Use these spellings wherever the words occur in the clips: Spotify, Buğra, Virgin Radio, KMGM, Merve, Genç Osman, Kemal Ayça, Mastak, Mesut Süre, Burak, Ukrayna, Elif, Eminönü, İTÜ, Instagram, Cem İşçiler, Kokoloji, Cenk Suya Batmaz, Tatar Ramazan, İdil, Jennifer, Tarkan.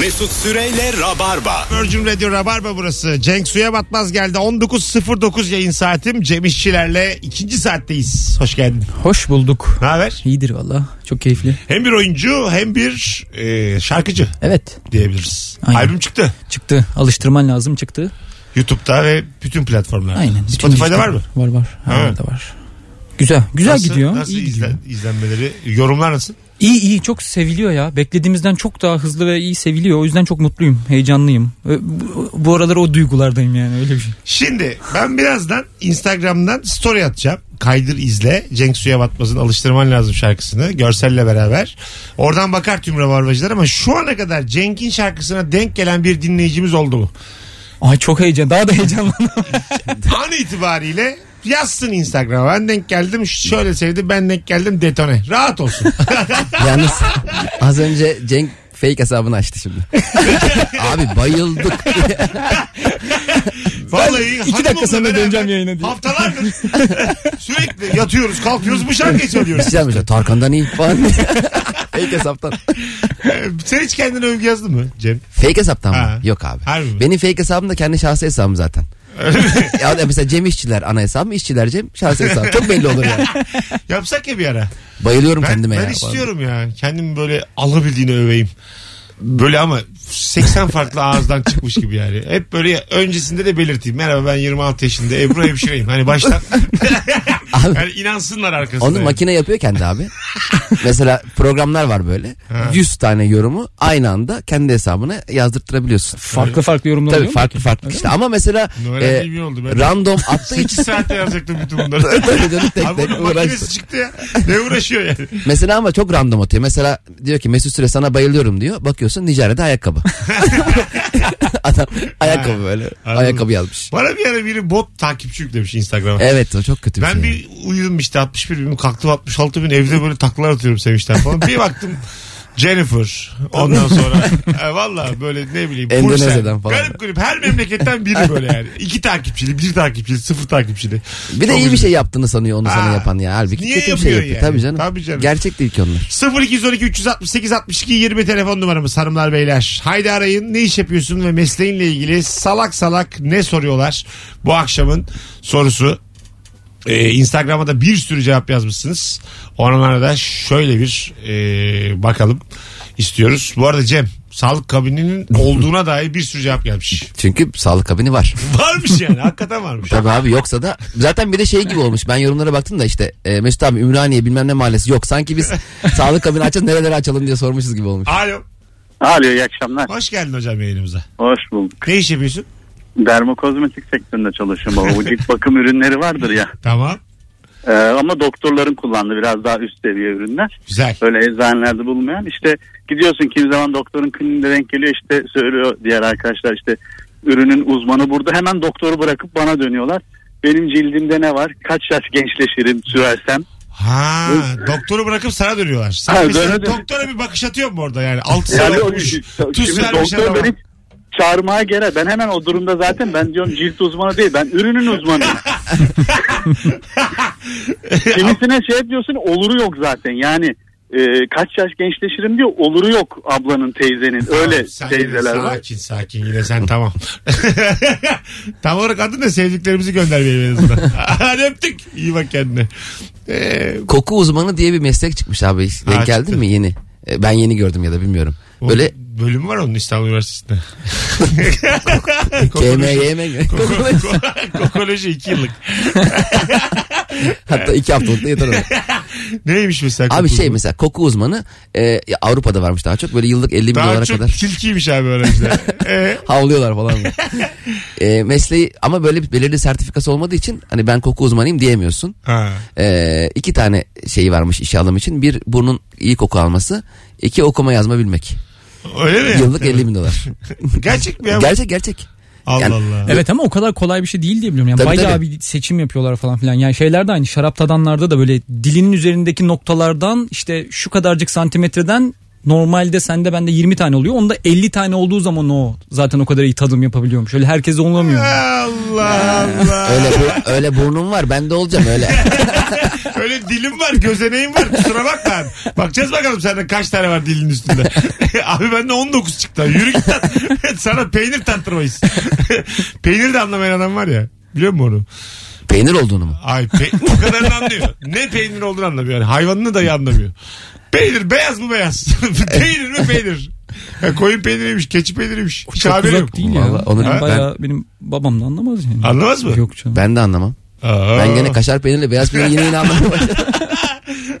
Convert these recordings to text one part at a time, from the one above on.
Mesut Süreyle Rabarba. Virgin Radio Rabarba burası. Cenk Suya Batmaz geldi. 19.09 yayın saatim. Cem İşçilerle ikinci saatteyiz. Hoş geldin. Hoş bulduk. Ne haber? İyidir valla. Çok keyifli. Hem bir oyuncu hem bir şarkıcı. Evet. Diyebiliriz. Aynen. Albüm çıktı. Çıktı. Alıştırman lazım, çıktı. YouTube'da ve bütün platformlarda. Aynen. Spotify'da var mı? Var var. Orada var. Güzel. Güzel nasıl, gidiyor. Nasıl iyi gidiyor. İzlenmeleri, yorumlar nasıl? İyi iyi, çok seviliyor ya. Beklediğimizden çok daha hızlı ve iyi seviliyor. O yüzden çok mutluyum, heyecanlıyım. Bu aralar o duygulardayım yani, öyle bir şey. Şimdi ben birazdan Instagram'dan story atacağım. Kaydır izle. Cenk Suya Batmaz'ın alıştırman lazım şarkısını. Görselle beraber. Oradan bakar tüm Rabarbacılar ama şu ana kadar Cenk'in şarkısına denk gelen bir dinleyicimiz oldu mu? Ay çok heyecan. Daha da heyecanlandım. An itibariyle yazsın Instagram'a. Ben denk geldim. Şöyle sevdi. Ben denk geldim. Detone. Rahat olsun. Yalnız az önce Cenk fake hesabını açtı şimdi. Abi bayıldık. Vallahi 2 dakika sonra döneceğim yayına diye. Haftalardır sürekli yatıyoruz, kalkıyoruz, bu şarkıyı söylüyoruz. İşte Tarkan'dan iyi falan. Fake hesaptan. Sen hiç kendine övgü yazdın mı Cem? Fake hesaptan mı? Yok abi. Harbi. Benim fake hesabım da kendi şahsi hesabım zaten. Ya mesela Cem İşçiler ana hesabım, İşçiler Cem şahsi hesabım. Çok belli olur yani. Yapsak ya bir ara. Bayılıyorum kendime ya. Ben istiyorum ya. Kendimi böyle alabildiğini öveyim. Böyle ama 80 farklı ağızdan çıkmış gibi yani. Hep böyle öncesinde de belirteyim. Merhaba ben 26 yaşında Ebru Hemşireyim. Hani baştan. Abi, yani inansınlar arkasına. Onu yani. Makine yapıyor kendi abi. Mesela programlar var böyle. Ha. 100 tane yorumu aynı anda kendi hesabına yazdırtırabiliyorsun. Farklı farklı yorumlar oluyor mu? Tabii farklı işte. Ama mesela random attığı için. 8 saatte yazacaktım bütün bunları. Abi bunun makinesi çıktı ya. Ne uğraşıyor yani. Mesela ama çok random atıyor. Mesela diyor ki Mesut Süre sana bayılıyorum diyor. Bakıyorsun Nijerya'da ayakkabı. Adam ayakkabı böyle. Anladım. Ayakkabı yazmış. Bana bir ara biri bot takipçi yüklemiş Instagram'a. Evet o çok kötü bir şey. Ben bir uyudum işte 61 bin kalktım 66 bin evde böyle taklalar atıyorum sevinçten falan. Bir baktım Jennifer, ondan sonra valla böyle ne bileyim Endonezya'dan falan. Garip her memleketten biri böyle yani. 2 takipçili, 1 takipçili, 0 takipçili. Bir de çok iyi bir şey yaptığını sanıyor onu sana yapan ya. Halbuki niye yapıyor şey yani? Tabii canım. Gerçek değil ki onlar. 0212 368 62 20 telefon numaramız hanımlar beyler. Haydi arayın, ne iş yapıyorsun ve mesleğinle ilgili salak salak ne soruyorlar? Bu akşamın sorusu. Instagram'a da bir sürü cevap yazmışsınız. Onlara da şöyle bir bakalım istiyoruz. Bu arada Cem, sağlık kabininin olduğuna dair bir sürü cevap gelmiş. Çünkü sağlık kabini var. Varmış yani, hakikaten varmış. Tabii abi, yoksa da zaten bir de şey gibi olmuş. Ben yorumlara baktım da işte Mesut abi Ümraniye bilmem ne mahallesi yok. Sanki biz sağlık kabini açacağız, nerelere açalım diye sormuşuz gibi olmuş. Alo iyi akşamlar. Hoş geldin hocam yayınımıza. Hoş bulduk. Ne iş yapıyorsun? Dermokozmetik sektöründe çalışıyorum. Bu cilt bakım ürünleri vardır ya. Tamam. Ama doktorların kullandığı biraz daha üst seviye ürünler. Güzel. Öyle eczanelerde bulunmayan. İşte gidiyorsun kimi zaman doktorun kliniğinde denk geliyor, işte söylüyor diğer arkadaşlar işte ürünün uzmanı burada. Hemen doktoru bırakıp bana dönüyorlar. Benim cildimde ne var? Kaç yaş gençleşirim sürersem? Ha, doktoru bırakıp sana dönüyorlar. Sen doktora bir bakış atıyor mu orada yani? 6 sene olmuş. Tuz vermiş adama. Çağırmaya gerek. Ben hemen o durumda zaten ben diyorum cilt uzmanı değil. Ben ürünün uzmanıyım. Kimisine şey diyorsun, oluru yok zaten. Yani kaç yaş gençleşirim diyor. Oluru yok ablanın, teyzenin. Öyle tamam, teyzeler var. Sakin yine sen tamam. Tam olarak adın da sevdiklerimizi göndermeyelim en azından. Öptük. İyi bak kendine. Koku uzmanı diye bir meslek çıkmış abi. Denk geldin mi yeni? Ben yeni gördüm ya da bilmiyorum. Böyle bölüm var onun İstanbul Üniversitesi'nde. KMGM. Kokoloji 2 yıllık. Hatta 2 haftalık da yeter ona. Neymiş mesela? Abi şey mesela koku uzmanı Avrupa'da varmış daha çok. Böyle yıllık $50,000 kadar. Daha çok tilkiymiş abi öğrenciler. Havlıyorlar falan. Mesleği ama böyle belirli sertifikası olmadığı için hani ben koku uzmanıyım diyemiyorsun. 2 tane şeyi varmış işe alım için. Bir burnun iyi koku alması. 2 okuma yazma bilmek. Öyle mi? Yıllık $50,000. Gerçek mi ya? Gerçek. Allah yani, Allah. Evet ama o kadar kolay bir şey değil diye biliyorum. Yani tabii, bayağı bir seçim yapıyorlar falan filan. Yani şeylerde aynı şarap tadanlarda da böyle dilinin üzerindeki noktalardan işte şu kadarcık santimetreden normalde sende bende 20 tane oluyor. Onda 50 tane olduğu zaman o zaten o kadar iyi tadım yapabiliyormuş. Şöyle herkes olamıyor. Allah Allah. Öyle burnum var. Ben de olacağım öyle. Öyle dilim var, gözeneğim var. Kusura bakma abi. Bakacağız bakalım sende kaç tane var dilin üstünde. Abi bende 19 çıktı. Yürü git lan. Sana peynir tattırmayız. Peynir de anlamayan adam var ya. Biliyor musun onu? Peynir olduğunu mu? Ay o kadarını anlıyor. Ne peynir olduğunu anlamıyor. Yani hayvanını dahi anlamıyor. Peynir beyaz mı beyaz? Peynir mi peynir? Ya koyun peyniriymiş, keçi peyniriymiş. Hiç haberim. Benim babam da anlamaz yani. Anlamaz mı? Yok canım. Ben de anlamam. Aa. Ben gene kaşar peynirle beyaz peynir yine anlamaya başladım.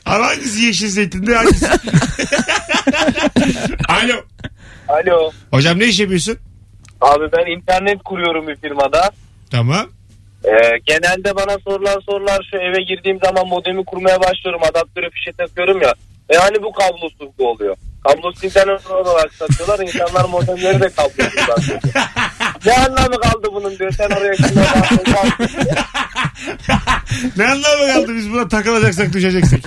Hangisi yeşil zeytinde hangisi? Alo. Alo. Hocam ne iş yapıyorsun? Abi ben internet kuruyorum bir firmada. Tamam. Genelde bana sorular şu eve girdiğim zaman modemi kurmaya başlıyorum. Adaptörü fişe takıyorum ya. Hani bu kablosuzlu oluyor. Kablosuz internet olarak satıyorlar. İnsanlar modemleri de kablosuz satıyor. Ne anlamı kaldı bunun diyor. Sen oraya kimler bahsediyorsun? Ne anlamı kaldı biz buna takılacaksak düşeceksek.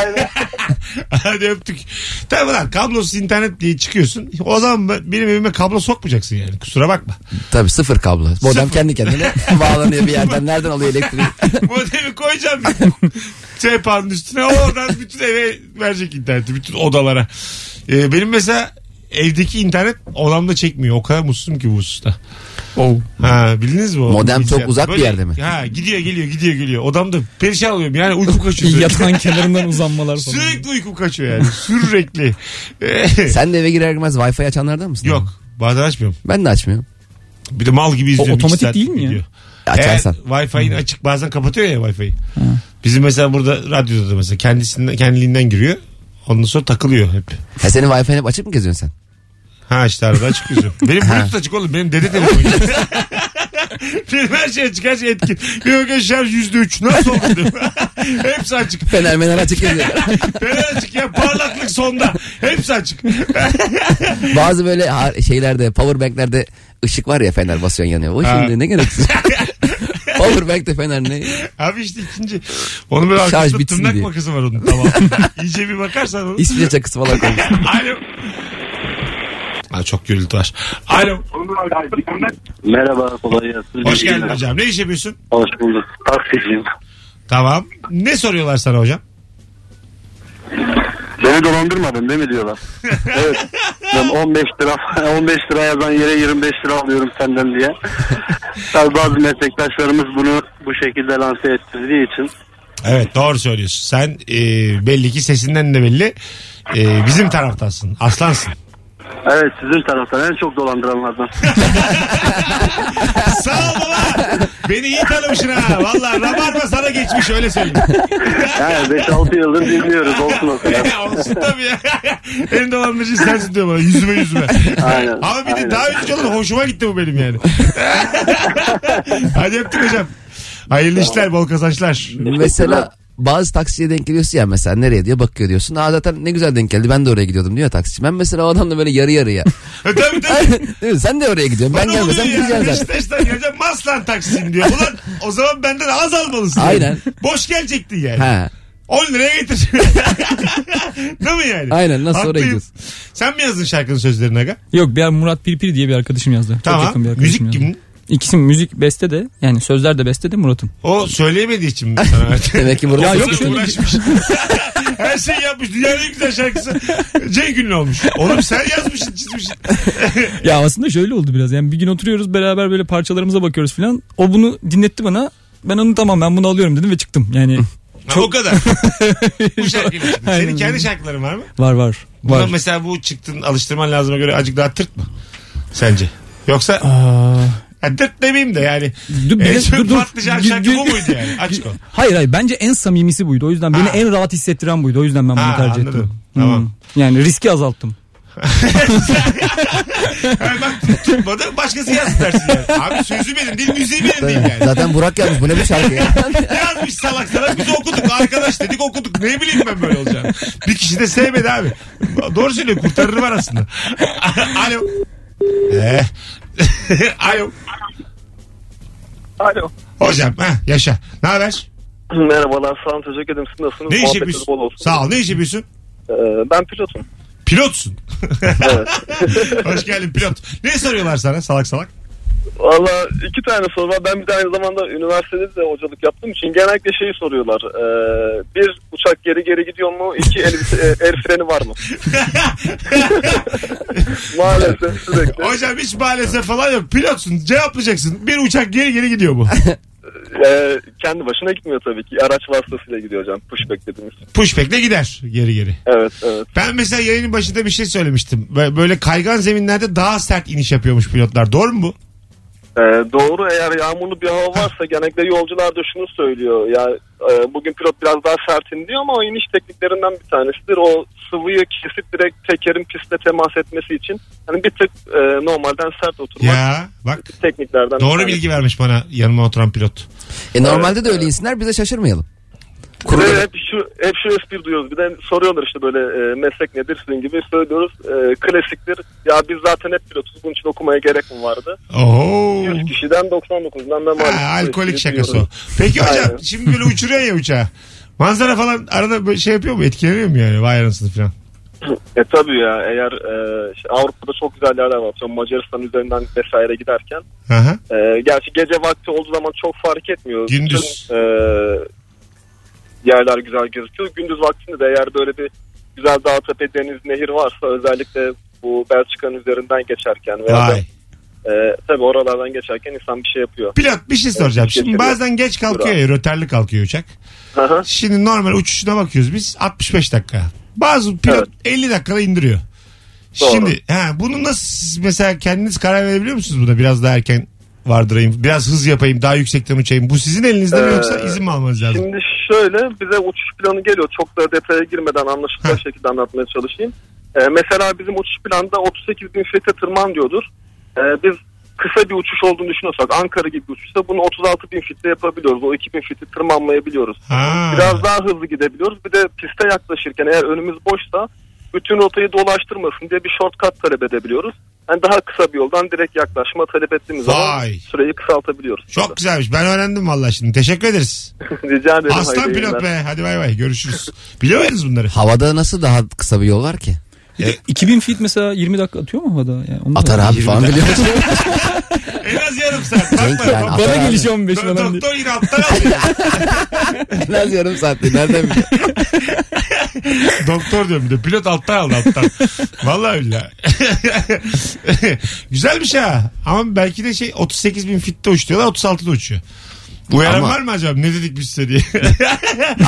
Aynen. Hadi öptük. Tamam lan kablosuz internet diye çıkıyorsun. O zaman benim evime kablo sokmayacaksın yani. Kusura bakma. Tabii sıfır kablo. Modem sıfır. Kendi kendine bağlanıyor bir yerden. Nereden alıyor elektriği? Modemi koyacağım. Çepanın üstüne oradan bütün eve verecek interneti. Bütün odalara. Benim mesela evdeki internet odamda çekmiyor. O kadar mutsuzum ki bu hususta. Oh. Ha, bildiniz mi? Modem çok uzak böyle, bir yerde mi? Ha, gidiyor geliyor. Odamda perişan oluyorum yani uyku kaçıyor. Yatağın kenarından uzanmalar falan. Sürekli uyku kaçıyor yani. Sürekli. Sen de eve girer girmez Wi-Fi açanlardan mısın? Yok. Bazen açmıyorum. Ben de açmıyorum. Bir de mal gibi izliyorum. O otomatik değil mi gidiyor ya? Açarsan. Wi-Fi'nin açık bazen kapatıyor ya Wi-Fi'yi. Bizim mesela burada radyoda da mesela kendiliğinden giriyor. Ondan sonra takılıyor hep. Ha, senin Wi-Fi'nin hep açık mı geziyorsun sen? Ha işte arada açık yüzüm. Benim Bluetooth açık oğlum. Benim dede telefonu. Benim her şey açık. Her şey etkin. Bir bakın şarj %3. Nasıl oldu diyorum. Hepsi açık. Fener açık. Fener açık ya. Parlaklık sonda. Hepsi açık. Bazı böyle şeylerde powerbanklerde ışık var ya fener basıyorsun yanıyor. O şimdi ne gereksiz. Powerbank'te fener ne? Abi işte ikinci. Onun böyle arkasında tırnak makası var onun. Tamam. İyice bir bakarsan onu. İsviçre çakısı falan koymuş. Alo. Ha, çok gürültü var. Alo. Merhaba. Kolay gelsin. Hoş geldin hocam. Ne iş yapıyorsun? Hoş bulduk. Taksiciyim. Tamam. Ne soruyorlar sana hocam? Beni dolandırmadın değil mi diyorlar. Evet. Ben 15 lira yazan yere 25 lira alıyorum senden diye. Tabii bazı meslektaşlarımız bunu bu şekilde lanse ettirdiği için. Evet doğru söylüyorsun. Sen belli ki sesinden de belli. Bizim taraftansın. Aslansın. Evet sizin taraftan en çok dolandıranlardan. Sağ ol baba. Beni iyi tanımışsın ha. Valla Rabarba sana geçmiş öyle söyleyeyim. Yani 5-6 yıldır dinliyoruz olsun. Olsun tabii ya. En dolandırıcı sensin diyor bana yüzüme. Aynen. Ama bir de daha önce olur hoşuma gitti bu benim yani. Hadi öptüm hocam. Hayırlı işler bol kazançlar. Mesela... Bazı taksiye denk geliyorsun ya mesela nereye diye bakıyor diyorsun. Aa zaten ne güzel denk geldi ben de oraya gidiyordum diyor taksici. Ben mesela o adamla böyle yarı yarıya. Tabii. Sen de oraya gidiyorsun ben gelmesem gideceğim zaten. Beşiktaş'tan geleceğim maslan taksicim diyor. Ulan o zaman benden az almalısın. Aynen. Yani. Boş gelecektin yani. Ha. 10 liraya getir. Değil mi yani? Aynen nasıl oraya gidiyorsun? Sen mi yazdın şarkının sözlerini aga? Yok ben Murat Pirpir diye bir arkadaşım yazdı. Tamam. Arkadaşım müzik kim? İkisi müzik beste de yani sözler de beste de Murat'ın. O söyleyemediği için mi sana? Demek ki Murat uğraşmış. Her şey yapmış. Dünyanın en güzel şarkısı Cenk Ünlü olmuş. Oğlum sen yazmışsın çizmişsin. Ya aslında şöyle oldu biraz. Yani bir gün oturuyoruz beraber böyle parçalarımıza bakıyoruz filan. O bunu dinletti bana. Ben onu tamam ben bunu alıyorum dedim ve çıktım. Yani çok... O kadar. Bu şarkıyla çıktın. Senin kendi şarkıların var mı? Var. Buna mesela bu çıktın alıştırman lazıma göre azıcık daha tırt mı? Sence? Yoksa... Yani dırt demeyeyim de yani. Dur. Patlıcan şarkı bu muydu yani? Açık ol. Hayır. Bence en samimisi buydu. O yüzden beni en rahat hissettiren buydu. O yüzden ben bunu tercih ettim. Tamam. Yani riski azalttım. Yani bak tutmadı. Başkası yazsın dersin yani. Abi sözü benim değil müziği benim değil yani. Zaten Burak yazmış. Bu ne bir şarkı ya? Yazmış salak. Biz okuduk. Arkadaş dedik okuduk. Ne bileyim ben böyle olacağını. Bir kişi de sevmedi abi. Doğru söylüyor. Kurtarırı var aslında. Alo. Alo. Hocam yaşa. Ne haber? Merhabalar sağ olun teşekkür ederim. Siz nasılsınız? Ne iş yapıyorsun? Sağ ol ne iş yapıyorsun? Ben pilotum. Pilotsun? Evet. Hoş geldin pilot. Ne soruyorlar sana salak? Valla iki tane soru var. Ben bir de aynı zamanda üniversitede de hocalık yaptığım için genellikle şeyi soruyorlar. Bir, uçak geri gidiyor mu? İki, el freni var mı? Maalesef sürekli. Hocam hiç maalesef falan yok. Pilotsun, cevaplayacaksın. Bir, uçak geri gidiyor mu? Kendi başına gitmiyor tabii ki. Araç vasıtasıyla gidiyor hocam. Pushback dediğimiz. Pushback'le gider geri. Evet. Ben mesela yayının başında bir şey söylemiştim. Böyle kaygan zeminlerde daha sert iniş yapıyormuş pilotlar. Doğru mu bu? Doğru, eğer yağmurlu bir hava varsa genellikle yolcular da şunu söylüyor. Yani bugün pilot biraz daha sert indi ama o iniş tekniklerinden bir tanesidir. O sıvıyı kesip direkt tekerin pistle temas etmesi için hani bir tık normalden sert oturmak. Ya bak. Tekniklerden. Doğru bilgi vermiş bana yanıma oturan pilot. Normalde de öyle insinler, bize şaşırmayalım. Hep şu espri duyuyoruz. Bir de soruyorlar işte böyle meslek nedir sizin gibi, söylüyoruz klasiktir. Ya biz zaten hep pilotuz, bunun için okumaya gerek mi vardı? Oo. 100 kişiden 99'dan da maalesef. Alkolik şakası o. Peki hocam şimdi böyle uçuruyor ya uçağı. Manzara falan arada böyle şey yapıyor mu, etkileniyor mu yani vay anasını falan? Tabii ya, eğer Avrupa'da çok güzel yerler var. Mesela Macaristan üzerinden vesaire giderken. Gerçi gece vakti olduğu zaman çok fark etmiyor. Gündüz. Yerler güzel gözüküyor. Gündüz vaktinde de eğer böyle bir güzel dağ tepe, deniz, nehir varsa, özellikle bu Belçika'nın üzerinden geçerken veya da, tabii oralardan geçerken insan bir şey yapıyor. Pilot bir şey soracağım. Şimdi bazen geç kalkıyor ya, rötarlı kalkıyor uçak. Aha. Şimdi normal uçuşuna bakıyoruz biz 65 dakika. Bazı pilot 50 dakikada indiriyor. Doğru. Şimdi bunu nasıl mesela kendiniz karar verebiliyor musunuz buna? Biraz daha erken vardırayım, biraz hız yapayım, daha yüksekten uçayım. Bu sizin elinizde mi yoksa izin mi almanız lazım? Şimdi şöyle, bize uçuş planı geliyor. Çok da detaya girmeden anlaşılır şekilde anlatmaya çalışayım. Mesela bizim uçuş planında 38 bin feet'e tırman diyordur. Biz kısa bir uçuş olduğunu düşünüyorsak, Ankara gibi bir uçuşsa bunu 36 bin feet'te yapabiliyoruz. O 2 bin feet'i tırmanmayabiliyoruz. Biraz daha hızlı gidebiliyoruz. Bir de piste yaklaşırken eğer önümüz boşsa bütün rotayı dolaştırmasın diye bir shortcut talep edebiliyoruz. Yani daha kısa bir yoldan direkt yaklaşma talep ettiğimiz zaman süreyi kısaltabiliyoruz. Çok güzelmiş. Ben öğrendim vallahi şimdi. Teşekkür ederiz. Rica ederim. Aslan pilot be. Hadi bay bay. Görüşürüz. Biliyor musunuz bunları? Havada nasıl daha kısa bir yol var ki? 2000 feet mesela 20 dakika atıyor mu havada? Yani onu atar abi falan biliyorsun. En az yarım saat. Bakma. Bana geliş 15 falan diyor. Doktor yine alttan alıyor. En az yarım saat diyor. Nereden biliyor? Doktor diyorum de pilot alttan aldı alttan. Vallahi billahi. Güzel bir şey ha. Ama belki de 38 bin fitte uçuyorlar, 36'da uçuyor. Bu yaran var mı acaba? Ne dedik biz size diye.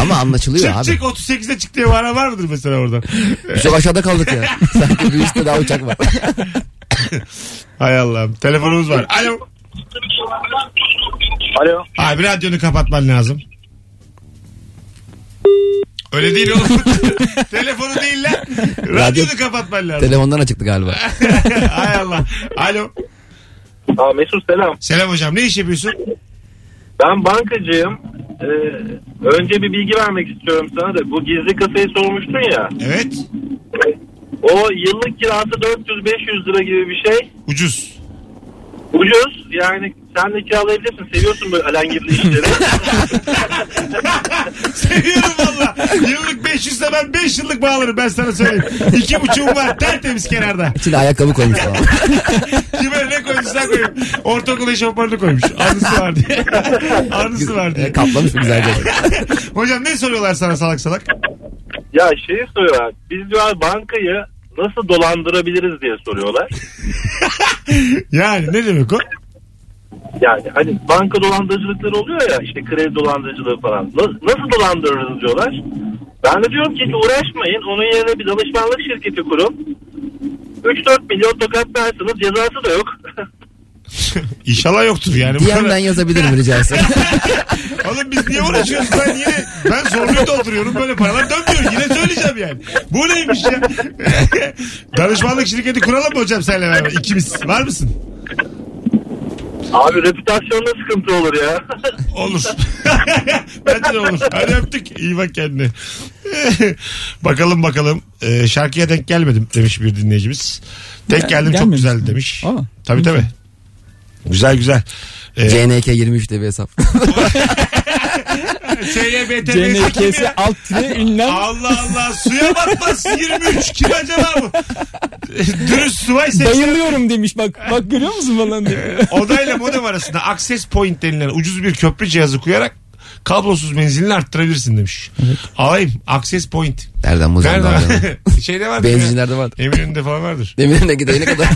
Ama anlaşılıyor abi. Çık 38'de çık diye varan var mıdır mesela oradan? Biz aşağıda kaldık ya. Sanki bir üstte daha uçak var. Hay Allah'ım. Telefonumuz var. Alo. Alo. Abi radyonu kapatman lazım. Öyle değil oğlum. Telefonu değil lan. Radyonu kapatman lazım. Telefondan açıktı galiba. Hay Allah. Alo. Mesut selam. Selam hocam. Ne iş yapıyorsun? Ben bankacıyım. Önce bir bilgi vermek istiyorum sana da. Bu gizli kasayı sormuştun ya. Evet. O yıllık kirası 400-500 lira gibi bir şey. Ucuz. Ucuz. Yani sen de kiralayabilirsin. Seviyorsun böyle alengirli işleri. Seviyorum valla. Yıllık 500 lira, ben 5 yıllık bağlarım, ben sana söyleyeyim. 2,5 var tertemiz kenarda. İçine ayakkabı koymuş falan. Kime ne koymuşlar koymuş. Ortaokul eşofmanını koymuş. Anısı var diye. Anısı var diye. Kaplamış mı güzelce? Hocam ne soruyorlar sana salak salak? Ya şeyi soruyorlar. Biz diyorlar bankayı nasıl dolandırabiliriz diye soruyorlar. Yani ne demek o? Yani hani banka dolandırıcılıkları oluyor ya, işte kredi dolandırıcılığı falan. Nasıl dolandırırız diyorlar. Ben de diyorum ki hiç uğraşmayın. Onun yerine bir danışmanlık şirketi kurun. 3-4 milyon tokat verseniz cezası da yok. İnşallah yoktur yani. DM'den yazabilirim rica etsem. Oğlum biz niye uğraşıyoruz? Ben zorluyu dolduruyorum, böyle paralar dönmüyor. Yine söyleyeceğim yani. Bu neymiş ya? Danışmanlık şirketi kuralım mı hocam seninle beraber? İkimiz. Var mısın? Abi reputasyonda sıkıntı olur ya. Olur. Bence de olur. Hadi öptük. İyi bak kendine. Bakalım. Şarkıya denk gelmedim demiş bir dinleyicimiz. Denk geldim çok güzel demiş. Aa, tabii. Güzel. CNK 23'te bir hesap. CNK'si alt tire ünlem. Allah Allah, suya batmaz 23 kim acaba bu? Dürüst Suvay seçti. Bayılıyorum demiş bak. Bak görüyor musun falan diyor. Odayla modem arasında access point denilen ucuz bir köprü cihazı koyarak kablosuz menzilini arttırabilirsin demiş. Evet. Alayım. Access point. Erdem Muzan'da. Şeyde vardır. Benzinlerde vardır. Eminönü'nde falan vardır. Eminönü'ne gidene kadar.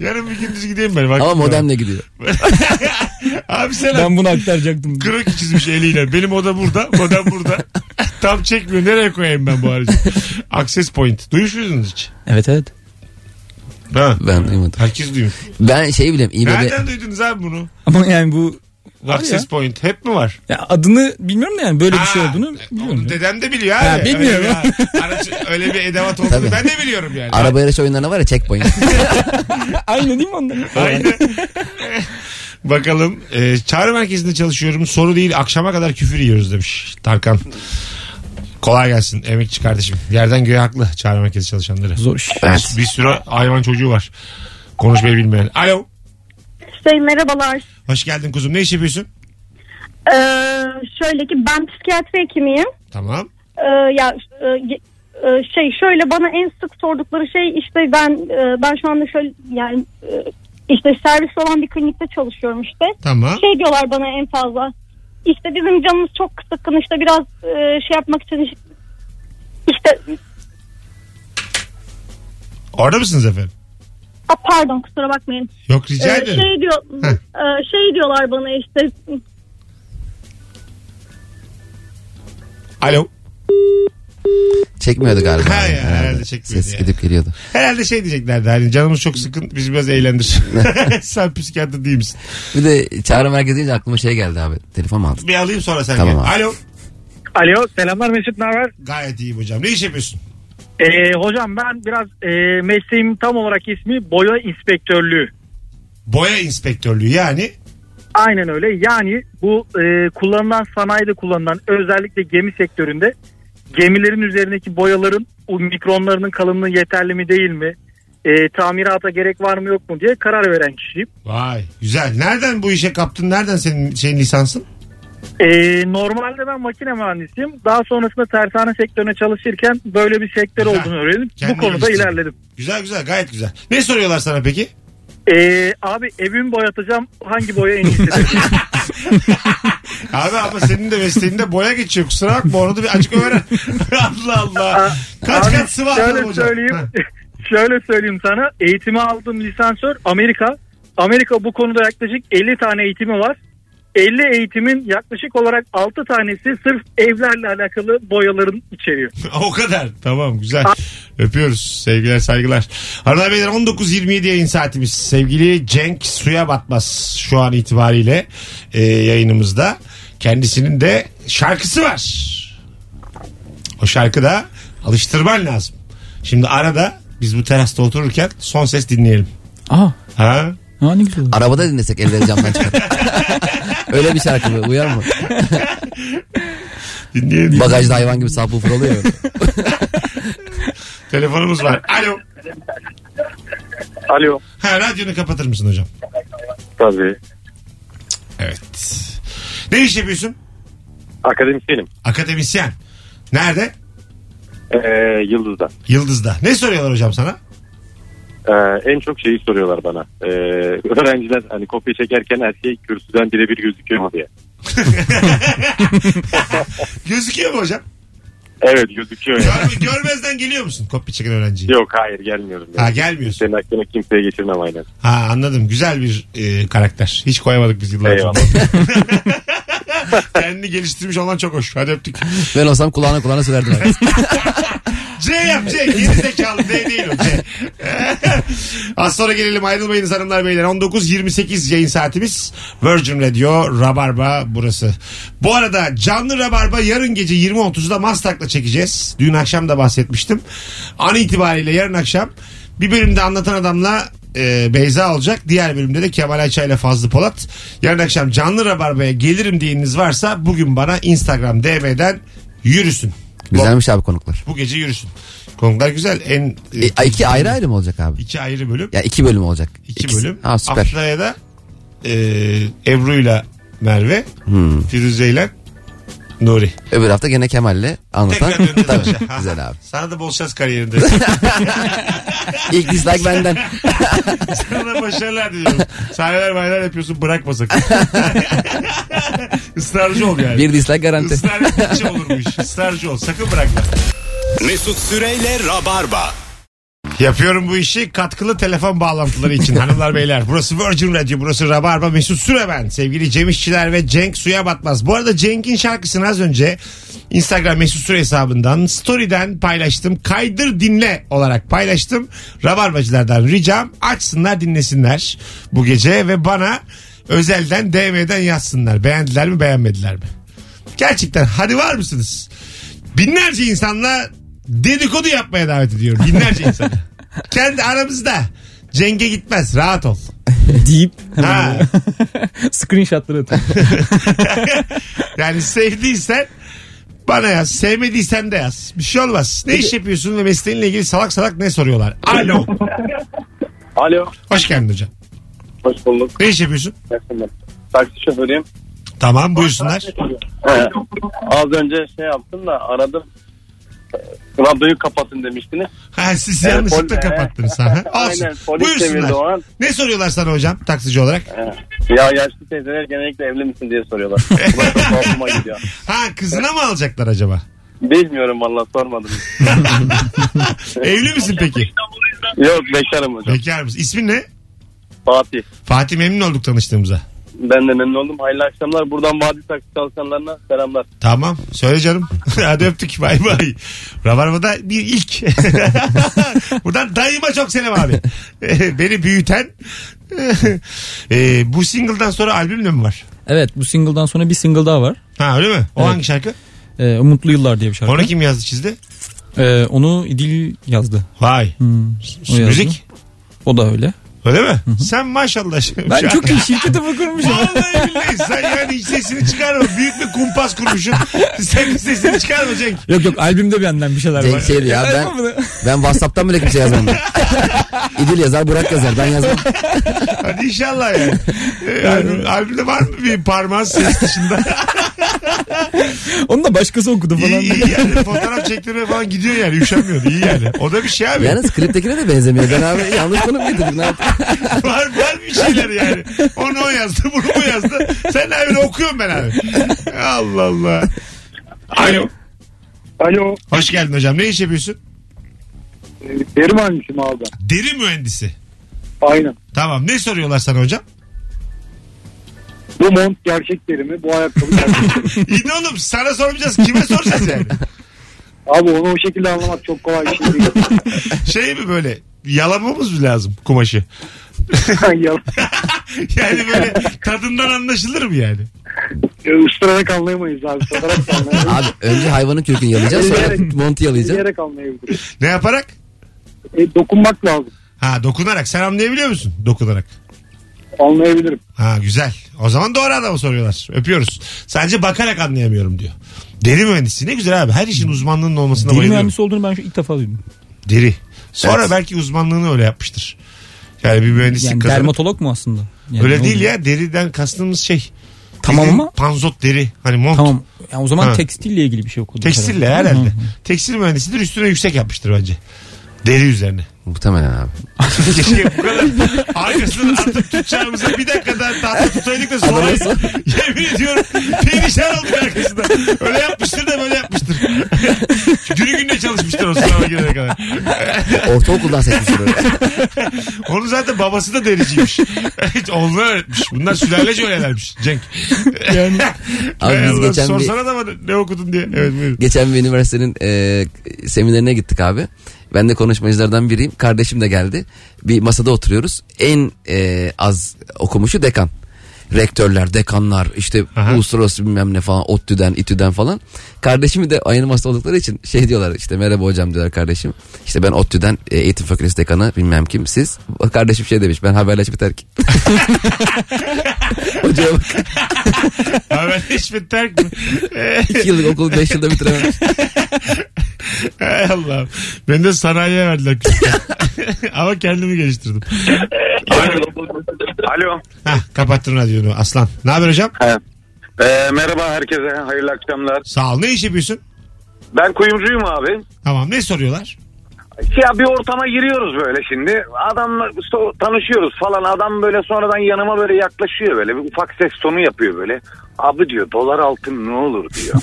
Yarın bir gündüz gideyim ben. Ama modemle gidiyor. Abi selam. Ben bunu aktaracaktım. Kroki çizmiş eliyle. Benim oda burada. Modem burada. Tam çekmiyor. Nereye koyayım ben bu harici? Access point. Duymuş muydunuz hiç? Evet evet. Ha. Ben duymadım. Herkes duymuş. Ben şey bileyim. Nereden duydunuz abi bunu? Ama yani bu... Access ya. Point hep mi var? Ya adını bilmiyorum da yani böyle bir şey olduğunu biliyorum. Dedem de biliyor abi. Bilmiyorum. Öyle bir edevat olduğunu tabii. Ben de biliyorum yani. Araba yarış oyunlarına var ya checkpoint. Aynı değil mi onlar? Aynı. Bakalım. Çağrı merkezinde çalışıyorum. Soru değil, akşama kadar küfür yiyoruz demiş Tarkan. Kolay gelsin emekçi kardeşim. Yerden göğe haklı çağrı merkezi çalışanları. Zor iş. Evet. Bir sürü hayvan çocuğu var. Konuşmayı bilmeyen. Alo. Merhabalar. Hoş geldin kuzum. Ne iş yapıyorsun? Şöyle ki ben psikiyatri hekimiyim. Tamam. Şöyle bana en sık sordukları şey işte ben şu anda şöyle yani işte servis olan bir klinikte çalışıyorum işte. Tamam. Şey diyorlar bana en fazla. İşte bizim canımız çok sıkkın işte biraz şey yapmak için işte. Orada mısınız efendim? Pardon kusura bakmayın. Yok rica ederim. Şey diyorlar bana işte. Alo. Çekmiyordu galiba. Ha ya, herhalde çekmiyordu. Ses gidip geliyordu. Herhalde şey diyeceklerdi hani canımız çok sıkın bizi biraz eğlendir. Sen psikiyatri değil misin? Bir de çağrı merkezi deyince aklıma şey geldi abi. Telefon mu aldın? Bir alayım sonra sen tamam gel. Abi. Alo. Alo selamlar Mesut, ne haber? Gayet iyiyim hocam. Ne iş yapıyorsun? Hocam ben biraz mesleğim tam olarak ismi boya inspektörlüğü. Boya inspektörlüğü yani? Aynen öyle. Yani bu kullanılan sanayide kullanılan özellikle gemi sektöründe gemilerin üzerindeki boyaların mikronlarının kalınlığı yeterli mi değil mi? Tamirata gerek var mı yok mu diye karar veren kişiyim. Vay güzel. Nereden bu işe kaptın? Nereden senin lisansın? Normalde ben makine mühendisiyim. Daha sonrasında tersane sektörüne çalışırken böyle bir sektör güzel olduğunu öğrendim. Kendine bu konuda ilerledim. Güzel güzel, gayet güzel. Ne soruyorlar sana peki? Abi evimi boyatacağım. Hangi boya en iyisi? Abi ama senin de mesleğinde boya geçiyor. Kusura bakma onu da bir açık öğren. Allah Allah. Kaç sıvazlı hocam. Şöyle söyleyeyim sana. Eğitimi aldığım lisansör Amerika. Amerika bu konuda yaklaşık 50 tane eğitimi var. 50 eğitimin yaklaşık olarak 6 tanesi sırf evlerle alakalı boyaların içeriyor. O kadar. Tamam güzel. Öpüyoruz. Sevgiler saygılar. Arada beyler 19.27 yayın saatimiz. Sevgili Cenk Suya Batmaz şu an itibariyle yayınımızda. Kendisinin de şarkısı var. O şarkı da alıştırman lazım. Şimdi arada biz bu terasta otururken son ses dinleyelim. Aha. Ha? Ha, ne güzel. Arabada dinlesek elleri camdan çıkar. Öyle bir şarkı mı? Uyar mı? Dinleyelim. Bagajda hayvan gibi subwoofer oluyor. Telefonumuz var. Alo. Alo. Ha, radyonu kapatır mısın hocam? Tabii. Evet. Ne iş yapıyorsun? Akademisyenim. Akademisyen. Nerede? Yıldız'da. Yıldız'da. Ne soruyorlar hocam sana? En çok şeyi soruyorlar bana. Öğrenciler hani kopya çekerken her şey kürsüden birebir gözüküyor mu diye. Gözüküyor mu hocam? Evet gözüküyor. Yani. Görmezden geliyor musun kopya çeken öğrenciyi? Yok hayır gelmiyorum. Yani. Ha gelmiyorsun. Senin hakkını kimseye geçirmem aynen. Ha anladım, güzel bir karakter. Hiç koyamadık biz yıllar sonra. Kendini geliştirmiş olan çok hoş. Hadi öptük. Ben olsam kulağına söylerdim. C yap C. Geri zekalı D değil o C. Az sonra gelelim, ayrılmayınız hanımlar beyler. 19.28 yayın saatimiz. Virgin Radio Rabarba burası. Bu arada canlı Rabarba yarın gece 20.30'da Mastak'la çekeceğiz. Dün akşam da bahsetmiştim. An itibariyle yarın akşam bir bölümde anlatan adamla Beyza olacak. Diğer bölümde de Kemal Ayça ile Fazlı Polat. Yarın akşam canlı Rabarba'ya gelirim diyeniniz varsa bugün bana Instagram DM'den yürüsün. Güzelmiş abi konuklar. Bu gece yürüsün. Konuklar güzel. İki ayrı ayrı mı olacak abi? İki ayrı bölüm. Ya iki bölüm olacak. İki bölüm. Ha, süper. Aftaya da Ebru'yla Merve, Firuze'yle Nuri. Öbür hafta gene Kemal'le anlatan. Güzel abi. Sana da bol şans kariyerinde. İlk dislike benden. Sana da başarılar diliyorum. Sahneler baylar yapıyorsun, bırakma sakın. Israrcı ol yani. Bir dislike garanti. Israrcı olurmuş. Israrcı ol. Sakın bırakma. Mesut Süreyle Rabarba. Yapıyorum bu işi katkılı telefon bağlantıları için. Hanımlar beyler, burası Virgin Radio, burası Rabarba, Mesut Süre ben. Sevgili Cem İşçiler ve Cenk Suya Batmaz. Bu arada Cenk'in şarkısını az önce Instagram Mesut Süre hesabından story'den paylaştım. Kaydır dinle olarak paylaştım. Rabarbacılardan ricam açsınlar dinlesinler bu gece ve bana özelden DM'den yazsınlar. Beğendiler mi beğenmediler mi? Gerçekten hadi var mısınız? Binlerce insanla dedikodu yapmaya davet ediyorum. Binlerce insan. Kendi aramızda. Cenk'e gitmez. Rahat ol. Deyip. Ha. Screenshotları atın. Yani sevdiysen bana yaz. Sevmediysen de yaz. Bir şey olmaz. Ne iş yapıyorsun ve mesleğinle ilgili salak salak ne soruyorlar? Alo. Alo. Hoş geldin hocam. Hoş bulduk. Ne iş yapıyorsun? Taksi şoförüyüm. Tamam, buyursunlar. Az önce şey yaptım da aradım. Radyoyu kapatın demiştiniz. Ha, siz yanlışlıkla kapattınız. Aynen, buyursunlar. Ne soruyorlar sana hocam taksici olarak? Ya yaşlı teyzeler genellikle evli misin diye soruyorlar. Ha, kızına mı alacaklar acaba? Bilmiyorum vallahi, sormadım. Evli misin peki? Yok, bekarım hocam. Bekar mısın? İsmin ne? Fatih. Fatih, memnun olduk tanıştığımıza. Ben de memnun oldum. Hayırlı akşamlar. Buradan vadi taksi çalışanlarına selamlar. Tamam. Söyle canım. Hadi öptük. Bay bay. Rabarba'da bir ilk. Buradan dayıma çok selam abi. Beni büyüten. Bu single'dan sonra albüm de mi var? Evet. Bu single'dan sonra bir single daha var. Ha, öyle mi? O evet. Hangi şarkı? Mutlu Yıllar diye bir şarkı. Onu kim yazdı çizdi? Onu İdil yazdı. Vay. Hmm, müzik? O da öyle. Öyle mi? Hı-hı. Sen maşallah. Ben çok iyi şirketi kurmuşum. Vallahi billahi sen yani hiç sesini çıkarma. Büyük bir kumpas kurmuşum. Sen sesini çıkarmayacaksın. Yok yok, albümde benden bir şeyler Cenk var. Şey ya, ben WhatsApp'tan bile kimse yazmam. İdil yazar, Burak yazar, ben yazmam. Hadi inşallah ya. Albümde var mı bir parmağın ses dışında? Onu da başkası okudu falan. İyi yani, fotoğraf çektirmeye falan gidiyor yani, üşenmiyordu, iyi yani. O da bir şey abi. Yalnız kliptekine de benzemiyor. Ben abi yanlış konum getirdim. Var bir şeyler yani. Onu o yazdı, bunu bu yazdı. Sen abi okuyorum ben abi. Allah Allah. Alo. Alo. Hoş geldin hocam. Ne iş yapıyorsun? Deri mühendisiyim abi. Deri mühendisi. Aynen. Tamam. Ne soruyorlar sana hocam? Bu mont gerçek deri mi? Bu ayakkabı gerçek deri mi? İyi oğlum, sana sormayacağız. Kime soracağız yani? Abi onu o şekilde anlamak çok kolay bir şey değil. Şey mi böyle? Yalamamız mı lazım kumaşı? Yani böyle tadından anlaşılır mı yani? Istırarak anlayamayız abi. Abi önce hayvanın kökünü yalayacağız, sonra montu yalayacağız. Ne yaparak? Dokunmak lazım. Ha, dokunarak. Sen anlayabiliyor musun dokunarak? Anlayabilirim. Ha, güzel. O zaman doğru adamı soruyorlar. Öpüyoruz. Sadece bakarak anlayamıyorum diyor. Deri mühendisi ne güzel abi. Her işin uzmanlığının olmasına bayılıyorum. Deri mühendisi olduğunu ben şu ilk defa duydum. Deri. Sonra evet, belki uzmanlığını öyle yapmıştır. Yani bir mühendislik yani kazanıp. Dermatolog mu aslında? Yani öyle değil ya, deriden kastığımız şey. Tamam mı? Panzot deri. Hani mont. Tamam. Yani o zaman tekstille ilgili bir şey okudum. Tekstille herhalde. Hı-hı. Tekstil mühendisidir, üstüne yüksek yapmıştır bence. Deri üzerine. Muhtemelen abi. Keşke bu kadar arkasını atıp tutacağımıza bir dakika daha tatlı tutaydık da sonra yemin ediyorum perişan olduk arkasında. Öyle yapmıştır da böyle yapmıştır. Günü gününe çalışmıştır o sınava girene kadar. Ortaokuldan seçmiştir öyle. Onun zaten babası da dericiymiş. Oğlunu öğretmiş. Bunlar sülalece öylelermiş Cenk. Yani, abi sorsana da bana ne okudun diye. Evet, buyurun. Geçen bir üniversitenin seminerine gittik abi. Ben de konuşmacılardan biriyim. Kardeşim de geldi. Bir masada oturuyoruz. En az okumuşu dekan. Rektörler, dekanlar, işte uluslararası bilmem ne falan, ODTÜ'den, İTÜ'den falan. Kardeşimi de aynı masada oldukları için şey diyorlar, işte merhaba hocam diyorlar kardeşim. İşte ben ODTÜ'den eğitim fakültesi dekanı bilmem kim siz. Kardeşim şey demiş, ben haberleş biter ki. Hocaya bak. Haberleş biter ki. 2 yıllık okul 5 yılda bitirememiş. Hay Allah'ım. Beni de sanayiye verdiler. Ama kendimi geliştirdim. Alo. Kapattın radyonu aslan. Ne haber hocam? Merhaba herkese, hayırlı akşamlar. Sağ ol. Ne iş yapıyorsun? Ben kuyumcuyum abi. Tamam, ne soruyorlar? Ya bir ortama giriyoruz böyle şimdi. Adamla tanışıyoruz falan. Adam böyle sonradan yanıma böyle yaklaşıyor böyle. Bir ufak ses tonu yapıyor böyle. Abi diyor, dolar altın ne olur diyor.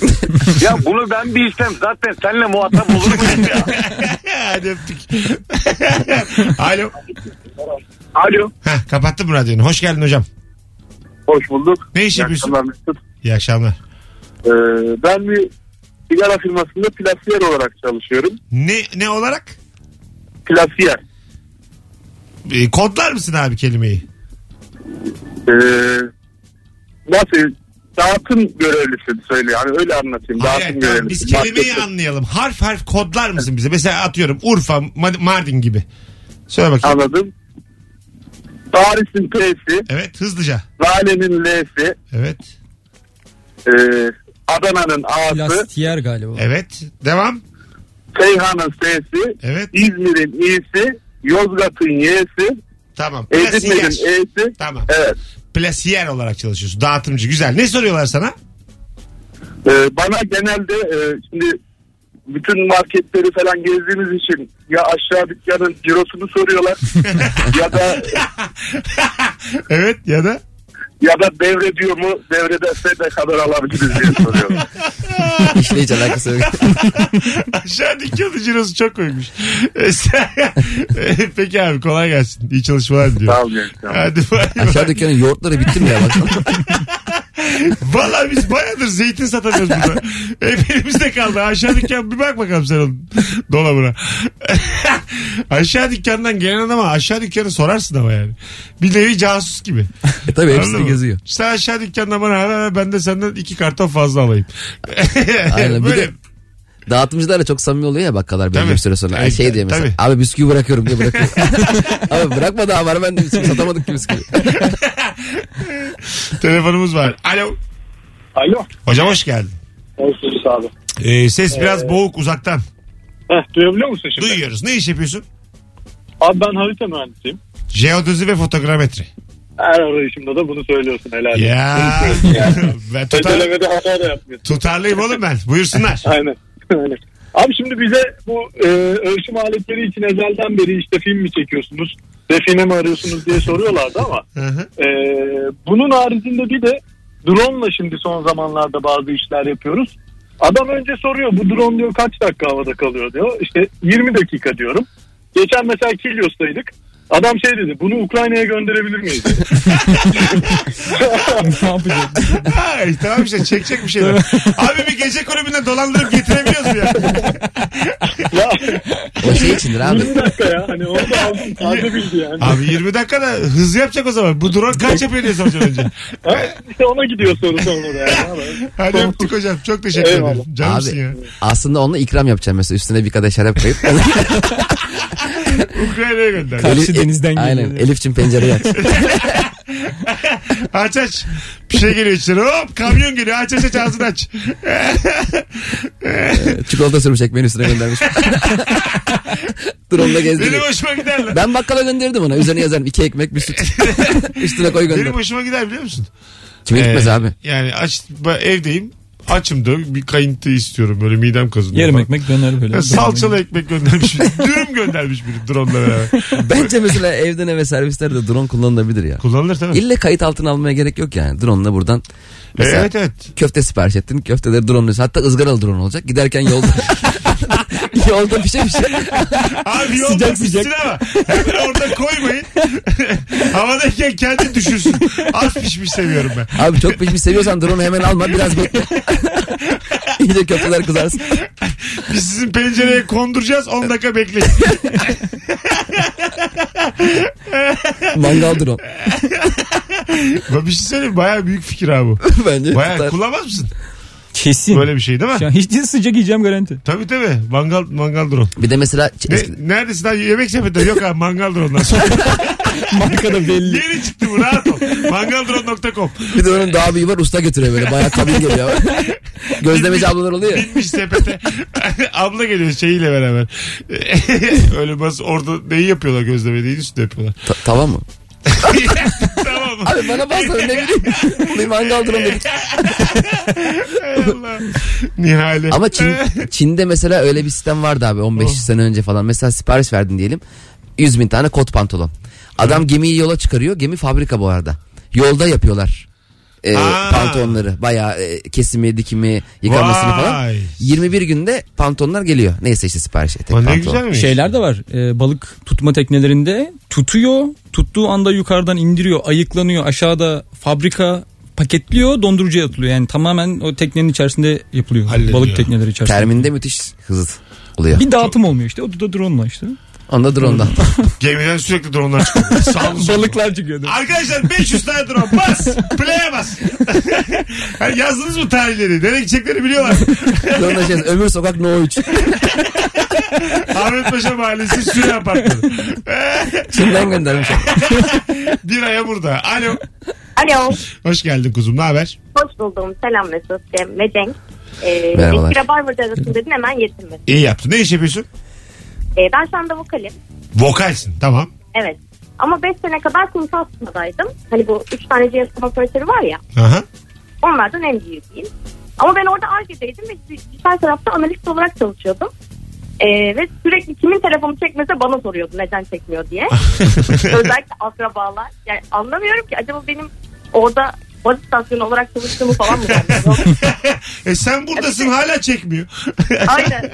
Ya bunu ben bilsem zaten seninle muhatap olur muyum ya? Hadi öptük. Alo. Alo. Heh, kapattım radyonu. Hoş geldin hocam. Hoş bulduk. Ne iş yapıyorsun? İyi akşamlar Mesut. İyi akşamlar. Ben bir sigara firmasında plasiyer olarak çalışıyorum. Ne olarak? Plasiyer. Kodlar mısın abi kelimeyi? Nasıl? Dağıtım görevlisi söyle. Yani öyle anlatayım. Dağıtım görevlisi. Biz kelimeyi anlayalım. Harf harf kodlar mısın bize? Mesela atıyorum Urfa, Mardin gibi. Söyle bakayım. Anladım. Paris'in P'si. Evet, hızlıca. Lale'nin L'si. Evet. Adana'nın A'sı. Plastiyer galiba. Evet. Devam. Seyhan'ın S'si. Evet. İzmir'in İ'si. Yozgat'ın Y'si. Tamam. Edirne'nin E'si. Tamam. Evet. Plasiyer olarak çalışıyorsun. Dağıtımcı. Güzel. Ne soruyorlar sana? Bana genelde şimdi bütün marketleri falan gezdiğimiz için ya aşağı dükkanın cirosunu soruyorlar ya da evet ya da devre diyor mu, devrederse ne kadar alabiliriz diye soruyorlar. İşle hiç alakası yok. Aşağı dükkanın cirosu çok koymuş. Peki abi, kolay gelsin. İyi çalışmalar diyor. Sağ olun. Hadi bay. Aşağı dükkanın yoğurtları bitti mi ya? Vallahi biz bayağıdır zeytin satamıyoruz burada. Hep elimizde kaldı. Aşağı dükkan bir bak bakalım sen onun dolabına. Aşağı dükkandan gelen adama aşağı dükkanı sorarsın ama yani. Bir nevi casus gibi. Tabii hepsini geziyor. İşte aşağı dükkandan bana ben de senden 2 karton fazla alayım. Aynen. Böyle... Bir de dağıtımcılar da çok samimi oluyor ya bakkallar belli bir süre sonra. Tabii, şey diye mesela. Tabii. Abi bisküvi bırakıyorum diye bırakıyor. Abi bırakma daha var, ben de satamadık ki bisküvi. Telefonumuz var. Alo. Alo. Hocam hoş geldin. Hoş bulduk abi. Ses biraz boğuk uzaktan. Duyabiliyor musun şimdi? Duyuyoruz. Ne iş yapıyorsun? Abi ben harita mühendisiyim. Jeodezi ve fotogrametri. Her arayışımda da bunu söylüyorsun, helal. Ya. Ben tutarlıyım. Tutarlıyım oğlum ben. Buyursunlar. Aynen. Öyle. Abi şimdi bize bu ölçüm aletleri için ezelden beri işte film mi çekiyorsunuz, define mi arıyorsunuz diye soruyorlardı ama bunun haricinde bir de drone'la şimdi son zamanlarda bazı işler yapıyoruz. Adam önce soruyor, bu drone diyor kaç dakika havada kalıyor diyor. İşte 20 dakika diyorum. Geçen mesela Kilyos'taydık. Adam şey dedi, bunu Ukrayna'ya gönderebilir miyiz? Ne yapacağız? Ay, tamam işte çekecek bir şeyler. Abi bir gece kulübünde dolandırıp getirebiliyoruz mu ya? Ya? O şey içindir abi. 20 dakika ya. Hani orada aldım. Fazla bildi yani. Abi 20 dakika da hız yapacak o zaman. Bu drone kaç yapıyor diye soracağım önce. İşte ona gidiyor soru sonra da yani. Hadi öptük hocam. Çok teşekkür ederim. Canımsın ya. Aslında onunla ikram yapacağım mesela. Üstüne bir kadeh şarap koyup. Ukrayna'ya gönder. Karşı denizden geliyor. Aynen. Elif'cim pencereyi aç. Aç. Bir şey geliyor içeri. Hop, kamyon geliyor. Aç ağzını aç. Çikolata sürmüş ekmeğin üstüne göndermiş. Drone'la gezdim. Benim hoşuma gider. Ben bakkala gönderdim ona. Üzerine yazarım 2 ekmek bir süt. Üstüne koy gönder. Benim hoşuma gider biliyor musun? Kime gitmez abi? Yani aç, evdeyim. Açım da bir kayıntı istiyorum. Böyle midem kazınıyor. Yarım ekmek döner böyle. Salçalı ekmek göndermiş. Dürüm göndermiş biri drone'la beraber. Bence mesela evden eve servislerde drone kullanılabilir ya. Kullanılır tabii. İlle kayıt altına almaya gerek yok yani. Drone'la buradan. Mesela evet. Köfte sipariş ettin. Köfteleri drone'luysa. Hatta ızgaralı drone olacak. Giderken yolda. Yolda bir şey. Abi yolda pişsin ama hemen orada koymayın. Havadayken kendi düşürsün. Az pişmiş seviyorum ben. Abi çok pişmiş seviyorsan drone'u hemen alma, biraz bekle. İyice köfteler kızarsın. Biz sizin pencereye konduracağız, 10 dakika bekleyin. Mangal drone. Bir şey söyleyeyim, baya büyük fikir abi bu. Bence baya kullanmaz mısın? Kesin. Böyle bir şey değil mi? Şu an hiç değil, sıcak yiyeceğim garanti. Tabii. Mangal drone. Bir de mesela... Neredesin abi? Yemek sepetleri yok abi. Mangal drone'dan sonra. Marka da belli. Yeni çıktı bu, rahat ol. Mangaldrone.com. Bir de onun daha büyüğü var, usta götürüyor böyle. Bayağı kabin geliyor. Gözlemeci ablalar oluyor. Binmiş sepete. Abla geliyor şeyiyle beraber. Öyle bas, orada neyi yapıyorlar, gözlemeyi değil üstüne yapıyorlar. Tamam mı? Tamam mı? abi bana baksana ne bileyim. Olayım hangi aldırım dedik. Nihale. Ama Çin'de mesela öyle bir sistem vardı abi 15 sene önce falan. Mesela sipariş verdin diyelim. 100 bin tane kot pantolon. Adam gemiyi yola çıkarıyor. Gemi fabrika bu arada. Yolda yapıyorlar. Pantolonları bayağı kesimi, dikimi, yıkamasını falan. 21 günde pantolonlar geliyor. Neyse işte sipariş ettik. Şeyler de var. Balık tutma teknelerinde tutuyor. Tuttuğu anda yukarıdan indiriyor, ayıklanıyor. Aşağıda fabrika paketliyor, dondurucuya atılıyor. Yani tamamen o teknenin içerisinde yapılıyor. Hallediyor. Balık tekneleri içerisinde. Terminde müthiş hızlı oluyor. Bir dağıtım olmuyor işte. O da drone'la işte. Onda drone'dan. Gemiden sürekli drone'lar çıkıyor. Sağlı balıklar çıkıyor. Arkadaşlar 500 tane drone bas. Play'e bas. Yani yazdınız mı tarihleri? Nereye gideceklerini biliyorlar. Drone'da şey, Ömür Sokak No 3. Ahmet Paşa Mahallesi Süre Apartmanı. Şimdiden göndermiş. Bir aya burada. Alo. Alo. Hoş geldin kuzum. Ne haber? Hoş buldum. Selam Mesut. Cem ve Cenk. Merhabalar. Bir Rabarba arasın dedin, hemen yetinmedin. İyi yaptın. Ne iş yapıyorsun? Ben şu anda vokalim. Vokalsin, tamam. Evet. Ama 5 sene kadar kurumsal firmadaydım. Hani bu 3 tane cihaz operatörü var ya. Aha. Onlardan en büyüğüyüm. Ama ben orada Ar-Ge'deydim ve dijital tarafta analist olarak çalışıyordum. Ve sürekli kimin telefonu çekmese bana soruyordu neden çekmiyor diye. Özellikle akrabalar. Yani anlamıyorum ki acaba benim orada baz istasyonu olarak çalıştığımı falan mı zannediyorsun? Sen buradasın hala çekmiyor. Aynen.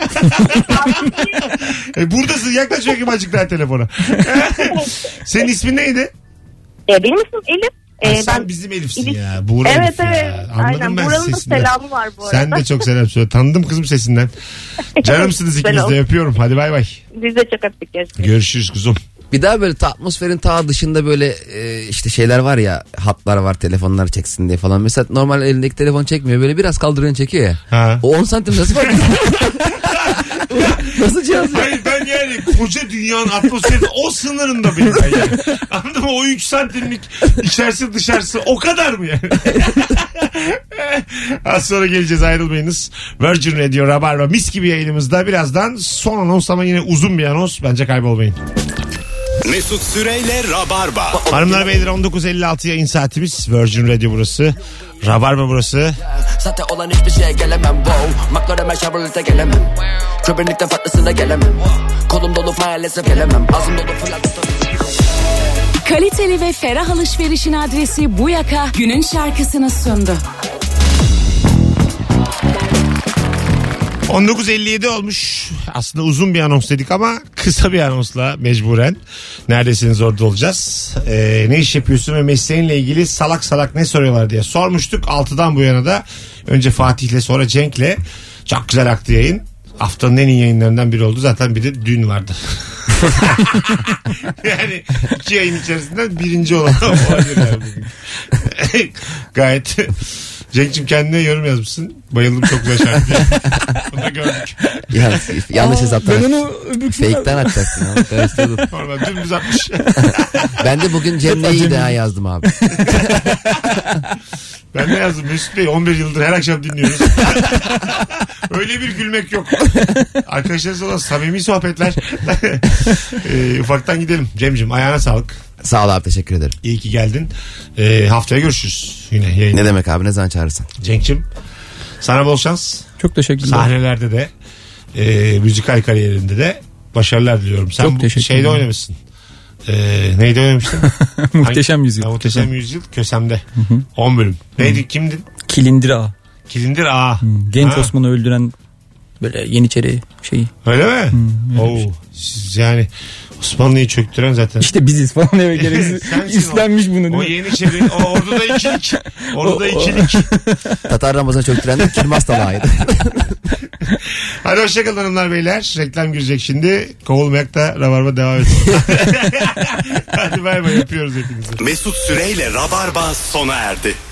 Buradasın, yaklaş bakayım azıcık daha telefona. Senin ismin neydi? Benim ismim Elif. Sen bizim Elif'sin Elif. Ya. Buğra evet, Elif evet. Ya. Anladım aynen. Ben Buğra'nın sesinden. Buğra'nın selamı var bu arada. Sen de çok selam söyle. Tanıdım kızım sesinden. Canımsınız ikiniz de, öpüyorum. Hadi bay bay. Biz de çok öptük. Görüşürüz kuzum. Bir daha böyle atmosferin ta dışında böyle işte şeyler var ya, hatlar var, telefonlar çeksin diye falan. Mesela normal elindeki telefon çekmiyor, böyle biraz kaldırıyorsun çekiyor ya. Ha. O 10 santim nasıl fark ediyor? Nasıl cihaz? Hayır, ben yani koca dünyanın atmosferi o sınırında benim yani. Anladın mı? O 3 santimlik içerisi dışarısı o kadar mı yani? Az sonra geleceğiz, ayrılmayınız. Virgin Radio Rabarba mis gibi yayınımızda. Birazdan son anons ama yine uzun bir anons. Bence kaybolmayın. Mesut Süreyle Rabarba. Hanımlar beyler, 19.56 yayın saatimiz. Virgin Radio burası. Rabarba burası. Zaten olan hiçbir şeye gelemem. McLaren'e Chevrolet'e gelemem. Köpürlükten farklısına gelemem. Kolum dolu maalesef gelemem. Ağzım dolu fırlattım. Kaliteli ve ferah alışverişin adresi Buyaka günün şarkısını sundu. 19.57 olmuş. Aslında uzun bir anons dedik ama kısa bir anonsla mecburen neredesiniz orada olacağız. Ne iş yapıyorsun ve mesleğinle ilgili salak salak ne soruyorlar diye sormuştuk. 6'dan bu yana da önce Fatih'le sonra Cenk'le çok güzel aktı yayın. Haftanın en iyi yayınlarından biri oldu. Zaten bir de dün vardı. Yani iki yayın içerisinden birinci olan olabilir yani bugün. Gayet... Cenk'cim kendine yorum yazmışsın. Bayıldım, çok güzel şarkı. Bunu da gördük. Yanlış hesaptan. Ben onu fake'ten atacaksın. Normal dümdüz atmış. Ben de bugün Cem'le iyi daha yazdım abi. Ben de yazdım Mesut Bey, 11 yıldır her akşam dinliyoruz. Öyle bir gülmek yok. Arkadaşlarınızla olan samimi sohbetler. Ufaktan gidelim. Cem'cim ayağına sağlık. Sağ ol abi, teşekkür ederim. İyi ki geldin. Haftaya görüşürüz yine yayında. Ne demek abi, ne zaman çağırırsın. Cenk'cim sana bol şans. Çok teşekkürler. Sahnelerde de müzikal kariyerinde de başarılar diliyorum. Sen çok teşekkür ederim. Şeyde oynamışsın. Neydi oynamıştın? Muhteşem Yüzyıl. Muhteşem Yüzyıl Kösem'de. 10 bölüm. Neydi, kimdin? Kilindir Ağa. Kilindir Ağa. Genç Osman'ı öldüren böyle Yeniçeri şeyi. Öyle mi? Oo, yani... Osmanlı'yı çöktüren zaten. İşte biziz falan eve gereksiz. İstenmiş bunu değil mi? O Yeniçeri, o Ordu'da ikilik. Ordu'da ikilik. Tatar Ramazan'ı çöktüren de Kirmaz Talağı'ydı. Hadi hoşçakalın hanımlar beyler. Reklam girecek şimdi. Kovulmayakta Rabarba devam etsin. Hadi bay bay, yapıyoruz hepinizi. Mesut Süreyle Rabarba sona erdi.